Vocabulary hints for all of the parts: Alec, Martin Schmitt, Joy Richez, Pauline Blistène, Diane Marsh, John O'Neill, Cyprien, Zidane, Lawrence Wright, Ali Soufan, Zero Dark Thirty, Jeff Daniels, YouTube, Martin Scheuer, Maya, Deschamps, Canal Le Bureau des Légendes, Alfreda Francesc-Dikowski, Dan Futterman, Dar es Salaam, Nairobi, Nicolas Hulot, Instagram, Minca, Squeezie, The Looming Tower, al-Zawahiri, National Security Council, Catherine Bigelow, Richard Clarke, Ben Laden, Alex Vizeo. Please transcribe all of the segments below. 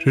Je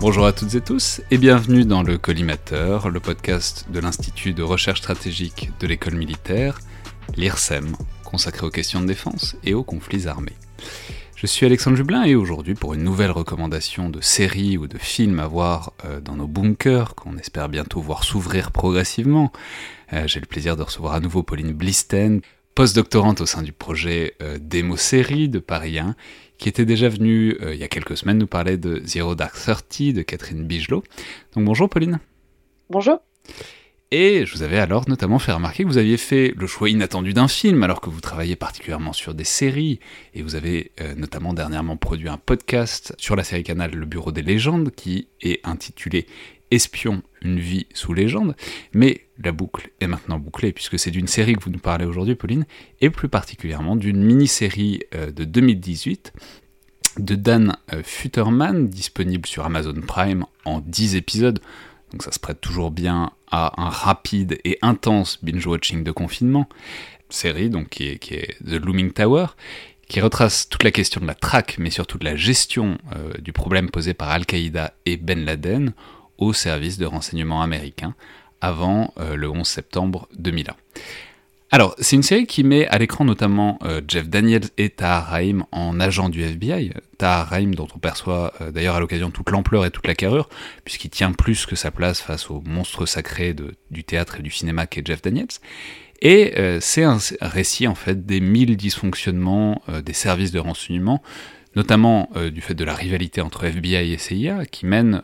Bonjour à toutes et tous et bienvenue dans le Collimateur, le podcast de l'Institut de recherche stratégique de l'école militaire, l'IRSEM, consacré aux questions de défense et aux conflits armés. Je suis Alexandre Jublin et aujourd'hui, pour une nouvelle recommandation de séries ou de films à voir dans nos bunkers, qu'on espère bientôt voir s'ouvrir progressivement, j'ai le plaisir de recevoir à nouveau Pauline Blistène, postdoctorante au sein du projet Démo-Série de Paris 1, qui était déjà venue il y a quelques semaines nous parler de Zero Dark 30 de Catherine Bigelow. Donc bonjour Pauline. Bonjour. Et je vous avais alors notamment fait remarquer que vous aviez fait le choix inattendu d'un film alors que vous travaillez particulièrement sur des séries, et vous avez notamment dernièrement produit un podcast sur la série Canal Le Bureau des Légendes qui est intitulé « Espion, une vie sous légende ». Mais la boucle est maintenant bouclée puisque c'est d'une série que vous nous parlez aujourd'hui, Pauline, et plus particulièrement d'une mini-série de 2018 de Dan Futterman, disponible sur Amazon Prime en 10 épisodes. Donc ça se prête toujours bien à un rapide et intense binge-watching de confinement. Série donc qui est The Looming Tower, qui retrace toute la question de la traque, mais surtout de la gestion du problème posé par Al-Qaïda et Ben Laden au service de renseignement américain avant le 11 septembre 2001. Alors, c'est une série qui met à l'écran notamment Jeff Daniels et Tahar Rahim en agent du FBI. Tahar Rahim, dont on perçoit d'ailleurs à l'occasion toute l'ampleur et toute la carrure, puisqu'il tient plus que sa place face au monstre sacré du théâtre et du cinéma qu'est Jeff Daniels. Et c'est un récit en fait des 1000 dysfonctionnements des services de renseignement, notamment du fait de la rivalité entre FBI et CIA qui mène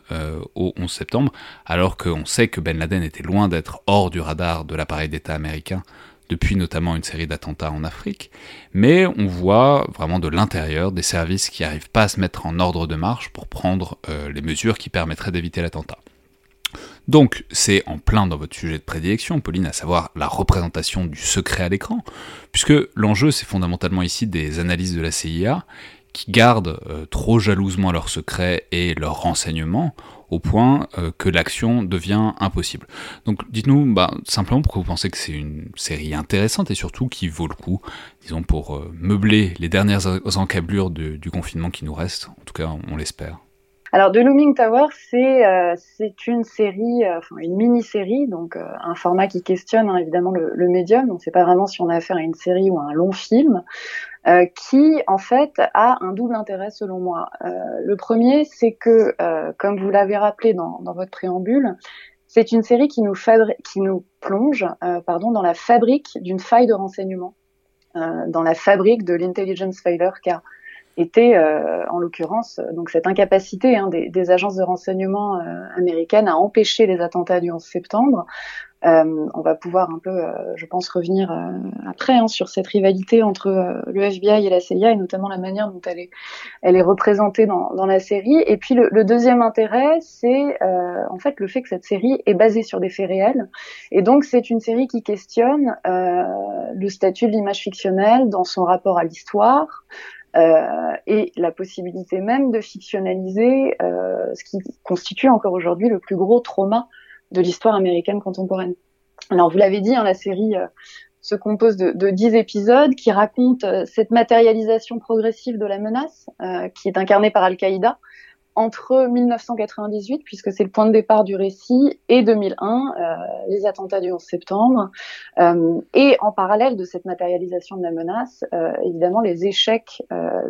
au 11 septembre, alors qu'on sait que Ben Laden était loin d'être hors du radar de l'appareil d'État américain, depuis notamment une série d'attentats en Afrique, mais on voit vraiment de l'intérieur des services qui n'arrivent pas à se mettre en ordre de marche pour prendre les mesures qui permettraient d'éviter l'attentat. Donc c'est en plein dans votre sujet de prédilection, Pauline, à savoir la représentation du secret à l'écran, puisque l'enjeu c'est fondamentalement ici des analyses de la CIA qui gardent trop jalousement leurs secrets et leurs renseignements, au point que l'action devient impossible. Donc dites-nous simplement pourquoi vous pensez que c'est une série intéressante et surtout qui vaut le coup, disons pour meubler les dernières encablures du confinement qui nous reste, en tout cas on l'espère. Alors The Looming Tower, c'est une série, une mini-série, donc un format qui questionne évidemment le médium, on ne sait pas vraiment si on a affaire à une série ou à un long film, qui en fait a un double intérêt selon moi. Le premier, c'est que, comme vous l'avez rappelé dans votre préambule, c'est une série qui nous plonge dans la fabrique d'une faille de renseignement, dans la fabrique de l'intelligence failure car était en l'occurrence donc cette incapacité des agences de renseignement américaines à empêcher les attentats du 11 septembre. On va pouvoir un peu, je pense, revenir après sur cette rivalité entre le FBI et la CIA et notamment la manière dont elle est représentée dans la série. Et puis le deuxième intérêt, c'est en fait le fait que cette série est basée sur des faits réels. Et donc c'est une série qui questionne le statut de l'image fictionnelle dans son rapport à l'histoire, et la possibilité même de fictionnaliser ce qui constitue encore aujourd'hui le plus gros trauma de l'histoire américaine contemporaine. Alors vous l'avez dit, la série se compose de 10 épisodes qui racontent cette matérialisation progressive de la menace qui est incarnée par Al-Qaïda, entre 1998, puisque c'est le point de départ du récit, et 2001, les attentats du 11 septembre. Et en parallèle de cette matérialisation de la menace, évidemment, les échecs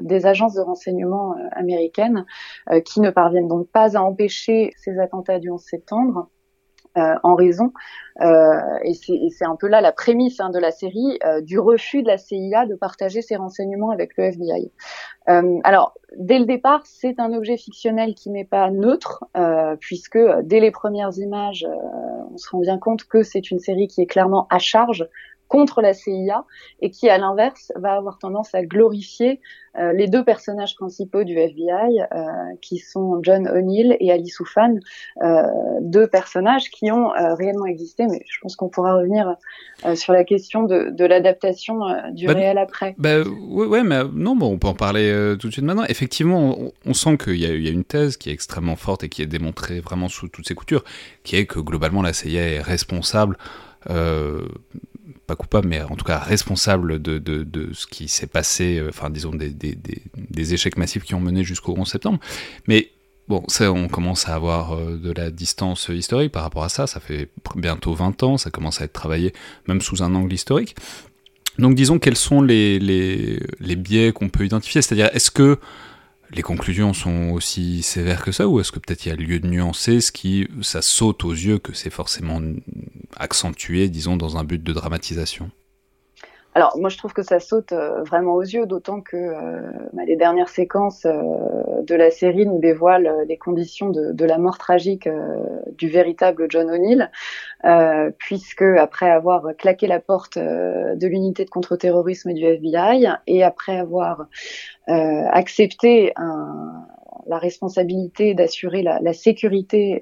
des agences de renseignement américaines qui ne parviennent donc pas à empêcher ces attentats du 11 septembre. En raison, et c'est un peu là la prémisse de la série, du refus de la CIA de partager ses renseignements avec le FBI. Alors, dès le départ, c'est un objet fictionnel qui n'est pas neutre, puisque dès les premières images, on se rend bien compte que c'est une série qui est clairement à charge contre la CIA et qui, à l'inverse, va avoir tendance à glorifier les deux personnages principaux du FBI, qui sont John O'Neill et Ali Soufan, deux personnages qui ont réellement existé, mais je pense qu'on pourra revenir sur la question de l'adaptation du réel après. Mais on peut en parler tout de suite maintenant. Effectivement, on sent qu'il y a une thèse qui est extrêmement forte et qui est démontrée vraiment sous toutes ses coutures, qui est que globalement la CIA est responsable, pas coupable, mais en tout cas responsable de ce qui s'est passé, enfin disons des échecs massifs qui ont mené jusqu'au 11 septembre. Mais bon, ça, on commence à avoir de la distance historique par rapport à ça, ça fait bientôt 20 ans, ça commence à être travaillé même sous un angle historique. Donc disons, quels sont les biais qu'on peut identifier, c'est-à-dire est-ce que les conclusions sont aussi sévères que ça, ou est-ce que peut-être il y a lieu de nuancer ça saute aux yeux que c'est forcément accentué, disons, dans un but de dramatisation? Alors, moi, je trouve que ça saute vraiment aux yeux, d'autant que les dernières séquences de la série nous dévoilent les conditions de la mort tragique du véritable John O'Neill, puisque après avoir claqué la porte de l'unité de contre-terrorisme du FBI et après avoir accepté la responsabilité d'assurer la sécurité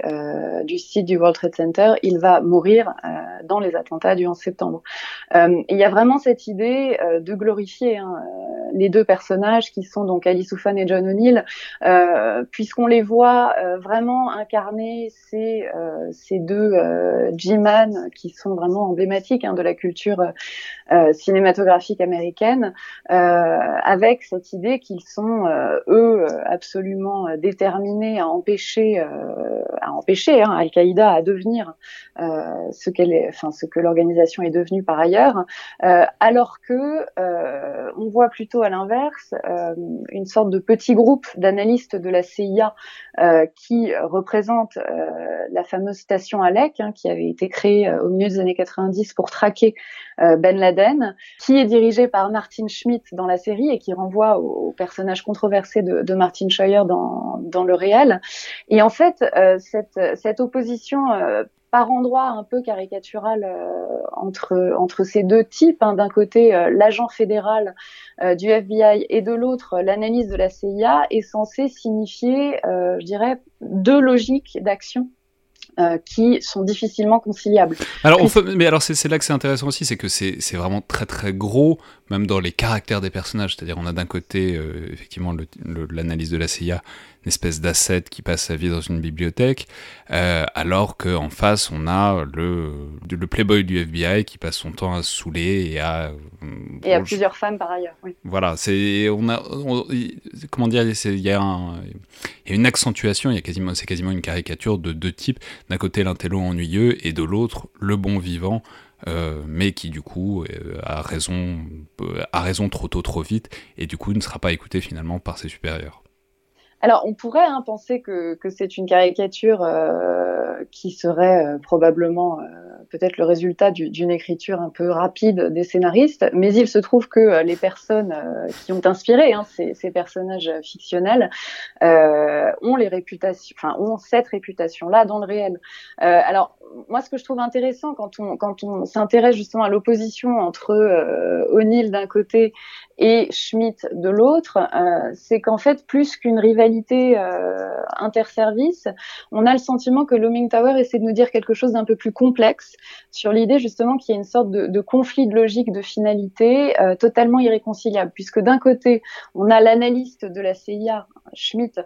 du site du World Trade Center, il va mourir dans les attentats du 11 septembre. Il y a vraiment cette idée de glorifier les deux personnages qui sont donc Ali Soufan et John O'Neill, puisqu'on les voit vraiment incarner ces deux G-man qui sont vraiment emblématiques de la culture cinématographique américaine, avec cette idée qu'ils sont eux absolument déterminés à empêcher Al-Qaïda à devenir ce que l'organisation est devenue par ailleurs, alors que on voit plutôt à l'inverse une sorte de petit groupe d'analystes de la CIA qui représente la fameuse station Alec, qui avait été créée au milieu des années 90 pour traquer Ben Laden, qui est dirigée par Martin Schmitt dans la série et qui renvoie au personnage controversé de Martin Scheuer dans le réel. Et en fait, cette opposition par endroits un peu caricaturale entre ces deux types, d'un côté l'agent fédéral du FBI et de l'autre l'analyse de la CIA, est censée signifier, je dirais, deux logiques d'action qui sont difficilement conciliables. Alors, c'est là que c'est intéressant aussi, c'est que c'est vraiment très très gros, même dans les caractères des personnages. C'est-à-dire, on a d'un côté effectivement l'analyse de la CIA, une espèce d'asset qui passe sa vie dans une bibliothèque, alors qu'en face on a le playboy du FBI qui passe son temps à se saouler et à plusieurs femmes par ailleurs. Oui. Voilà, il y a une accentuation, c'est quasiment une caricature de deux types. D'un côté, l'intello ennuyeux, et de l'autre, le bon vivant, mais qui, du coup, a raison trop tôt, trop vite, et du coup, ne sera pas écouté, finalement, par ses supérieurs. Alors, on pourrait penser que c'est une caricature qui serait probablement peut-être le résultat d'une écriture un peu rapide des scénaristes, mais il se trouve que les personnes qui ont inspiré ces personnages fictionnels ont cette réputation-là dans le réel. Alors, moi, ce que je trouve intéressant quand on s'intéresse justement à l'opposition entre O'Neill d'un côté et Schmitt de l'autre, c'est qu'en fait, plus qu'une rivalité interservice, on a le sentiment que Looming Tower essaie de nous dire quelque chose d'un peu plus complexe, sur l'idée justement qu'il y a une sorte de conflit de logique, de finalité totalement irréconciliable, puisque d'un côté, on a l'analyste de la CIA, Schmitt,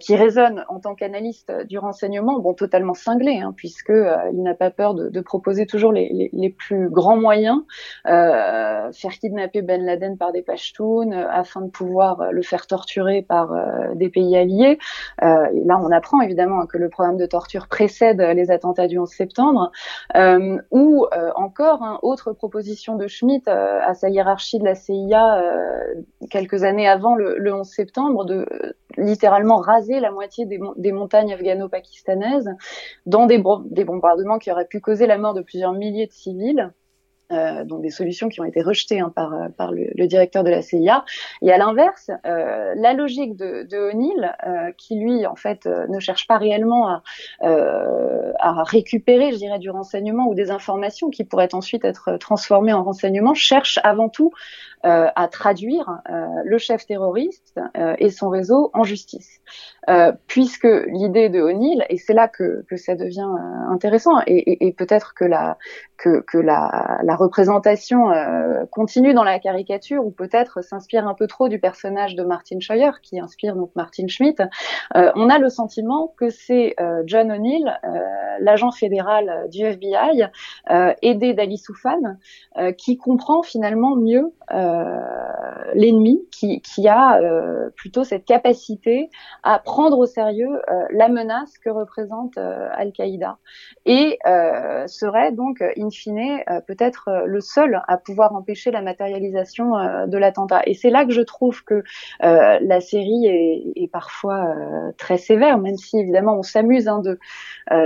qui raisonne en tant qu'analyste du renseignement, bon, totalement cinglé, hein, puisque il n'a pas peur de proposer toujours les plus grands moyens, faire kidnapper Ben Laden par des Pashtuns afin de pouvoir le faire torturer par des pays alliés. Et là, on apprend évidemment que le programme de torture précède les attentats du 11 septembre, ou encore, hein, autre proposition de Schmitt à sa hiérarchie de la CIA quelques années avant le 11 septembre, de littéralement raser la moitié des montagnes afghano-pakistanaises dans des bombardements qui auraient pu causer la mort de plusieurs milliers de civils. Donc des solutions qui ont été rejetées, hein, par le directeur de la CIA. Et à l'inverse, la logique de O'Neill, qui lui en fait ne cherche pas réellement à récupérer, je dirais, du renseignement ou des informations qui pourraient ensuite être transformées en renseignement, cherche avant tout à traduire le chef terroriste et son réseau en justice. Puisque l'idée de O'Neill, et c'est là que ça devient intéressant, et peut-être que la représentation continue dans la caricature, ou peut-être s'inspire un peu trop du personnage de Martin Scheuer, qui inspire donc Martin Schmitt, on a le sentiment que c'est John O'Neill, l'agent fédéral du FBI, aidé d'Ali Soufan, qui comprend finalement mieux l'ennemi, qui a plutôt cette capacité à prendre au sérieux la menace que représente Al-Qaïda, et serait donc in fine peut-être le seul à pouvoir empêcher la matérialisation de l'attentat. Et c'est là que je trouve que la série est parfois très sévère, même si évidemment on s'amuse, hein, de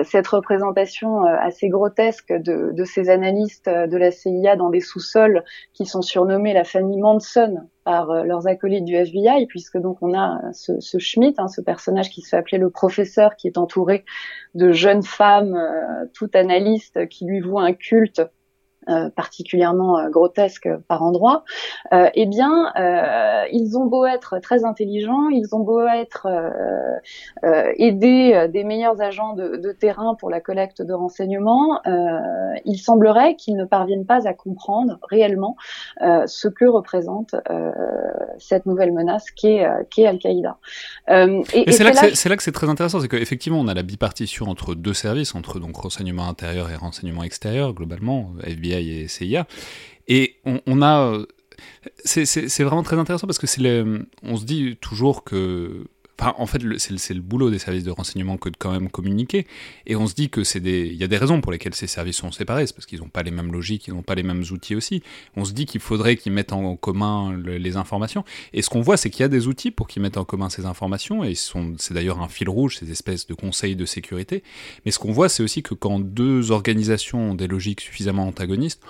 cette représentation assez grotesque de ces analystes de la CIA dans des sous-sols qui sont surnommés la famille Manson par leurs acolytes du FBI, puisque donc on a ce Schmitt, hein, ce personnage qui se fait appeler le professeur, qui est entouré de jeunes femmes, toutes analystes, qui lui vouent un culte particulièrement grotesque par endroits. Eh bien, ils ont beau être très intelligents, ils ont beau être aidés des meilleurs agents de terrain pour la collecte de renseignements, il semblerait qu'ils ne parviennent pas à comprendre réellement ce que représente cette nouvelle menace qu'est Al-Qaïda. Et c'est là que c'est très intéressant, c'est qu'effectivement on a la bipartition entre deux services, entre donc renseignement intérieur et renseignement extérieur, globalement, FBI et CIA, et on a, c'est vraiment très intéressant, parce que on se dit toujours que, enfin, en fait, c'est le boulot des services de renseignement que de quand même communiquer, et on se dit que il y a des raisons pour lesquelles ces services sont séparés, c'est parce qu'ils n'ont pas les mêmes logiques, ils n'ont pas les mêmes outils aussi. On se dit qu'il faudrait qu'ils mettent en commun les informations, et ce qu'on voit, c'est qu'il y a des outils pour qu'ils mettent en commun ces informations, et c'est d'ailleurs un fil rouge, ces espèces de conseils de sécurité. Mais ce qu'on voit, c'est aussi que quand deux organisations ont des logiques suffisamment antagonistes,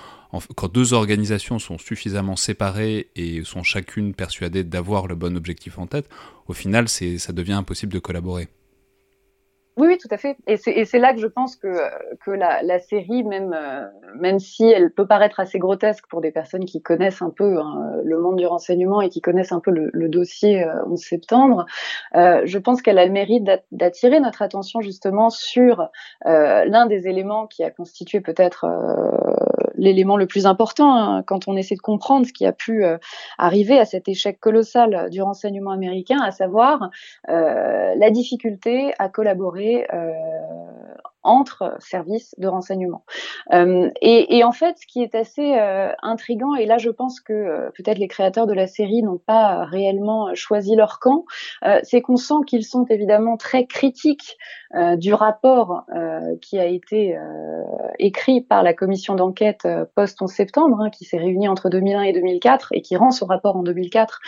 quand deux organisations sont suffisamment séparées et sont chacune persuadées d'avoir le bon objectif en tête, au final, ça devient impossible de collaborer. Oui, tout à fait. Et c'est là que je pense que la série, même si elle peut paraître assez grotesque pour des personnes qui connaissent un peu, hein, le monde du renseignement et qui connaissent un peu le dossier 11 septembre, je pense qu'elle a le mérite d'attirer notre attention justement sur l'un des éléments qui a constitué peut-être l'élément le plus important, hein, quand on essaie de comprendre ce qui a pu arriver à cet échec colossal du renseignement américain, à savoir la difficulté à collaborer entre services de renseignement. Et en fait, ce qui est assez intriguant, et là je pense que peut-être les créateurs de la série n'ont pas réellement choisi leur camp, c'est qu'on sent qu'ils sont évidemment très critiques du rapport qui a été écrit par la commission d'enquête post-11 septembre, hein, qui s'est réunie entre 2001 et 2004 et qui rend son rapport en 2004,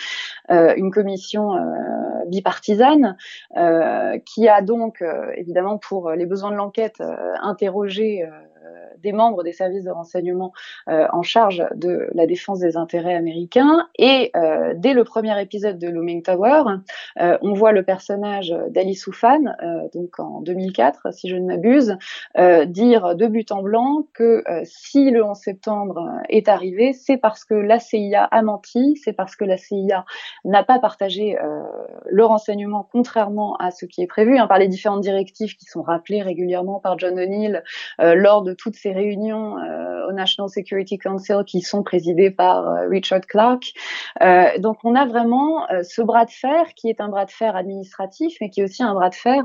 une commission bipartisane qui a donc évidemment pour les besoins de l'enquête interrogé des membres des services de renseignement en charge de la défense des intérêts américains, et dès le premier épisode de Looming Tower, on voit le personnage d'Ali Soufan, donc en 2004 si je ne m'abuse, dire de but en blanc que si le 11 septembre est arrivé, c'est parce que la CIA a menti, c'est parce que la CIA n'a pas partagé le renseignement contrairement à ce qui est prévu, hein, par les différentes directives qui sont rappelées régulièrement par John O'Neill lors de de toutes ces réunions au National Security Council qui sont présidées par Richard Clarke. Donc on a vraiment ce bras de fer qui est un bras de fer administratif, mais qui est aussi un bras de fer,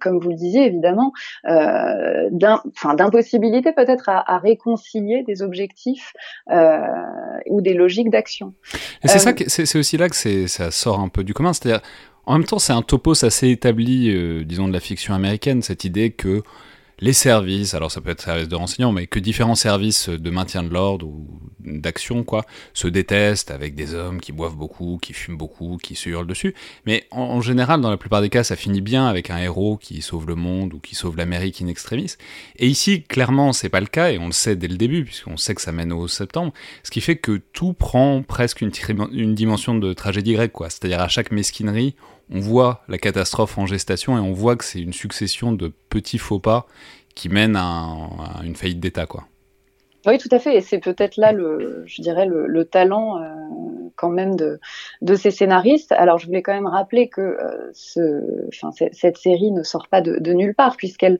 comme vous le disiez évidemment, d'impossibilité peut-être à réconcilier des objectifs ou des logiques d'action. Et c'est ça, c'est aussi là que ça sort un peu du commun. C'est-à-dire, en même temps, c'est un topos assez établi, disons, de la fiction américaine, cette idée que les services, alors ça peut être service de renseignement, mais que différents services de maintien de l'ordre ou d'action, quoi, se détestent avec des hommes qui boivent beaucoup, qui fument beaucoup, qui se hurlent dessus. Mais en général, dans la plupart des cas, ça finit bien avec un héros qui sauve le monde ou qui sauve l'Amérique in extremis. Et ici, clairement, c'est pas le cas, et on le sait dès le début, puisqu'on sait que ça mène au 11 septembre, ce qui fait que tout prend presque une dimension de tragédie grecque, quoi. C'est-à-dire à chaque mesquinerie, on voit la catastrophe en gestation et on voit que c'est une succession de petits faux pas qui mènent à une faillite d'État, quoi. Oui, tout à fait. Et c'est peut-être là, le talent quand même de ces scénaristes. Alors, je voulais quand même rappeler que cette série ne sort pas de nulle part, puisqu'elle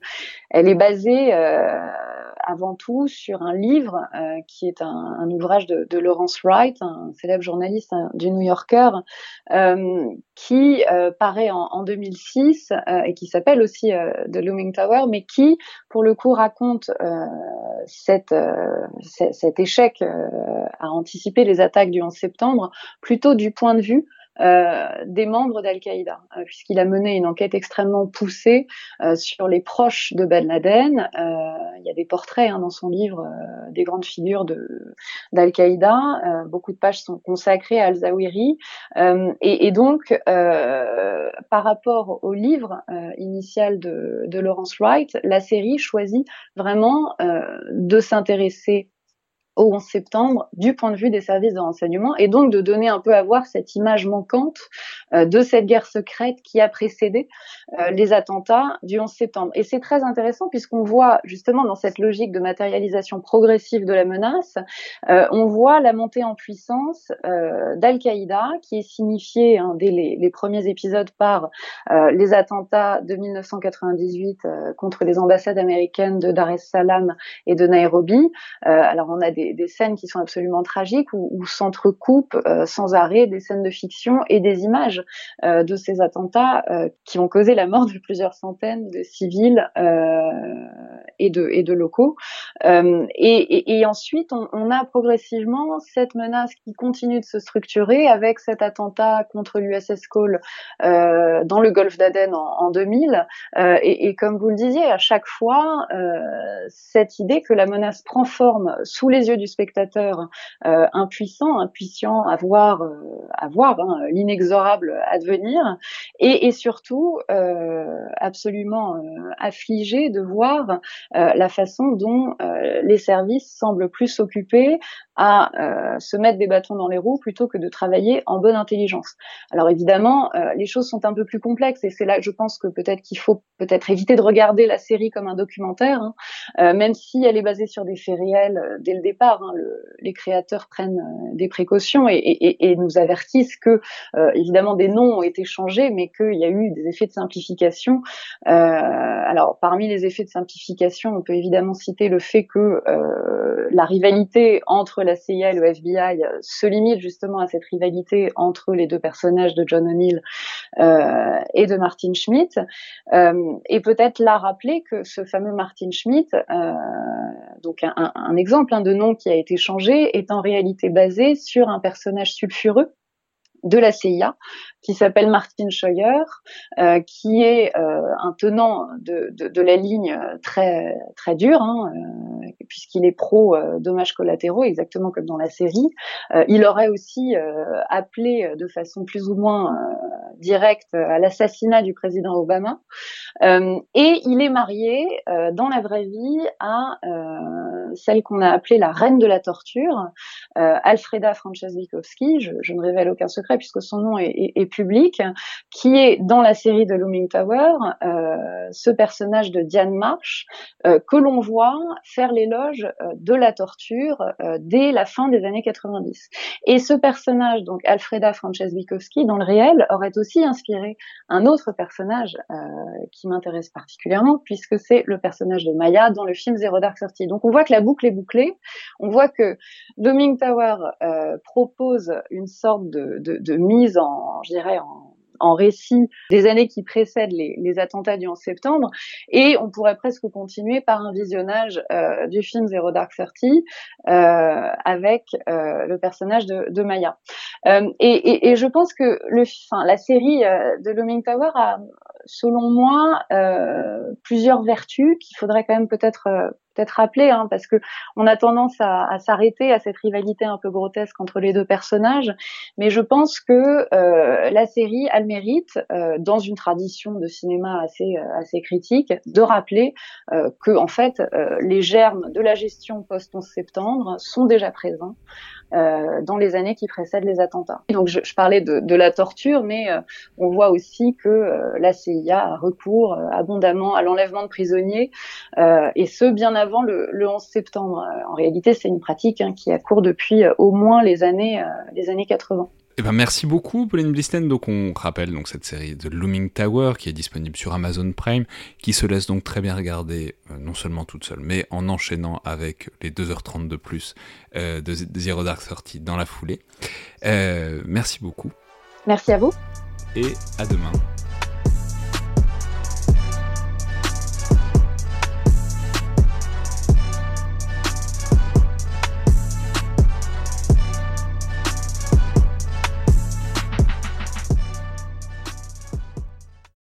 est basée avant tout sur un livre qui est un ouvrage de Lawrence Wright, un célèbre journaliste du New Yorker, qui paraît en 2006 et qui s'appelle aussi The Looming Tower, mais qui, pour le coup, raconte cet échec à anticiper les attaques du 11 septembre plutôt du point de vue des membres d'Al-Qaïda, puisqu'il a mené une enquête extrêmement poussée sur les proches de Ben Laden. Il y a des portraits dans son livre des grandes figures d'Al-Qaïda. Beaucoup de pages sont consacrées à al-Zawahiri. Et donc, par rapport au livre initial de Lawrence Wright, la série choisit vraiment de s'intéresser au 11 septembre du point de vue des services de renseignement, et donc de donner un peu à voir cette image manquante de cette guerre secrète qui a précédé les attentats du 11 septembre. Et c'est très intéressant, puisqu'on voit justement dans cette logique de matérialisation progressive de la menace, on voit la montée en puissance d'Al-Qaïda, qui est signifiée dès les premiers épisodes par les attentats de 1998 contre les ambassades américaines de Dar es Salaam et de Nairobi. Alors on a des scènes qui sont absolument tragiques, où s'entrecoupent sans arrêt des scènes de fiction et des images de ces attentats qui ont causé la mort de plusieurs centaines de civils et de locaux. Et ensuite, on a progressivement cette menace qui continue de se structurer avec cet attentat contre l'USS Cole dans le golfe d'Aden en 2000. Et comme vous le disiez, à chaque fois, cette idée que la menace prend forme sous les yeux du spectateur impuissant à voir l'inexorable advenir, et surtout absolument affligé de voir la façon dont les services semblent plus s'occuper à se mettre des bâtons dans les roues plutôt que de travailler en bonne intelligence. Alors évidemment, les choses sont un peu plus complexes, et c'est là que je pense que peut-être qu'il faut peut-être éviter de regarder la série comme un documentaire, même si elle est basée sur des faits réels dès le départ. Les créateurs prennent des précautions et nous avertissent que évidemment des noms ont été changés, mais qu'il y a eu des effets de simplification. Alors parmi les effets de simplification, on peut évidemment citer le fait que la rivalité entre la CIA et le FBI se limite justement à cette rivalité entre les deux personnages de John O'Neill et de Martin Schmitt, et peut-être là rappeler que ce fameux Martin Schmitt, donc un exemple de nom qui a été changé, est en réalité basé sur un personnage sulfureux de la CIA qui s'appelle Martin Scheuer, qui est un tenant de la ligne très très dure, puisqu'il est pro dommages collatéraux, exactement comme dans la série. Il aurait aussi appelé de façon plus ou moins directe à l'assassinat du président Obama, et il est marié dans la vraie vie à celle qu'on a appelée la reine de la torture, Alfreda Francesc-Dikowski, je ne révèle aucun secret puisque son nom est public, qui est dans la série de Looming Tower, ce personnage de Diane Marsh, que l'on voit faire l'éloge de la torture dès la fin des années 90. Et ce personnage, donc Alfreda Francesc-Dikowski, dans le réel, aurait aussi inspiré un autre personnage qui m'intéresse particulièrement, puisque c'est le personnage de Maya dans le film Zero Dark Thirty. Donc on voit que la boucle est bouclée, on voit que Looming Tower propose une sorte de mise en, je dirais, en récit des années qui précèdent les attentats du 11 septembre, et on pourrait presque continuer par un visionnage du film Zero Dark Thirty avec le personnage de Maya. Et je pense que la série de Looming Tower a, selon moi, plusieurs vertus qu'il faudrait quand même peut-être rappeler, hein, parce que on a tendance à s'arrêter à cette rivalité un peu grotesque entre les deux personnages, mais je pense que la série a le mérite, dans une tradition de cinéma assez critique, de rappeler que en fait les germes de la gestion post-11 septembre sont déjà présents dans les années qui précèdent les attentats. Et donc je parlais de la torture, mais on voit aussi que la CIA a recours abondamment à l'enlèvement de prisonniers, et ce bien avant le 11 septembre. En réalité, c'est une pratique qui a cours depuis au moins les années 80. Eh ben, merci beaucoup, Pauline Blistène. Donc, on rappelle donc cette série de Looming Tower qui est disponible sur Amazon Prime, qui se laisse donc très bien regarder, non seulement toute seule, mais en enchaînant avec les 2h30 de plus de Zero Dark Thirty dans la foulée. Merci beaucoup. Merci à vous. Et à demain.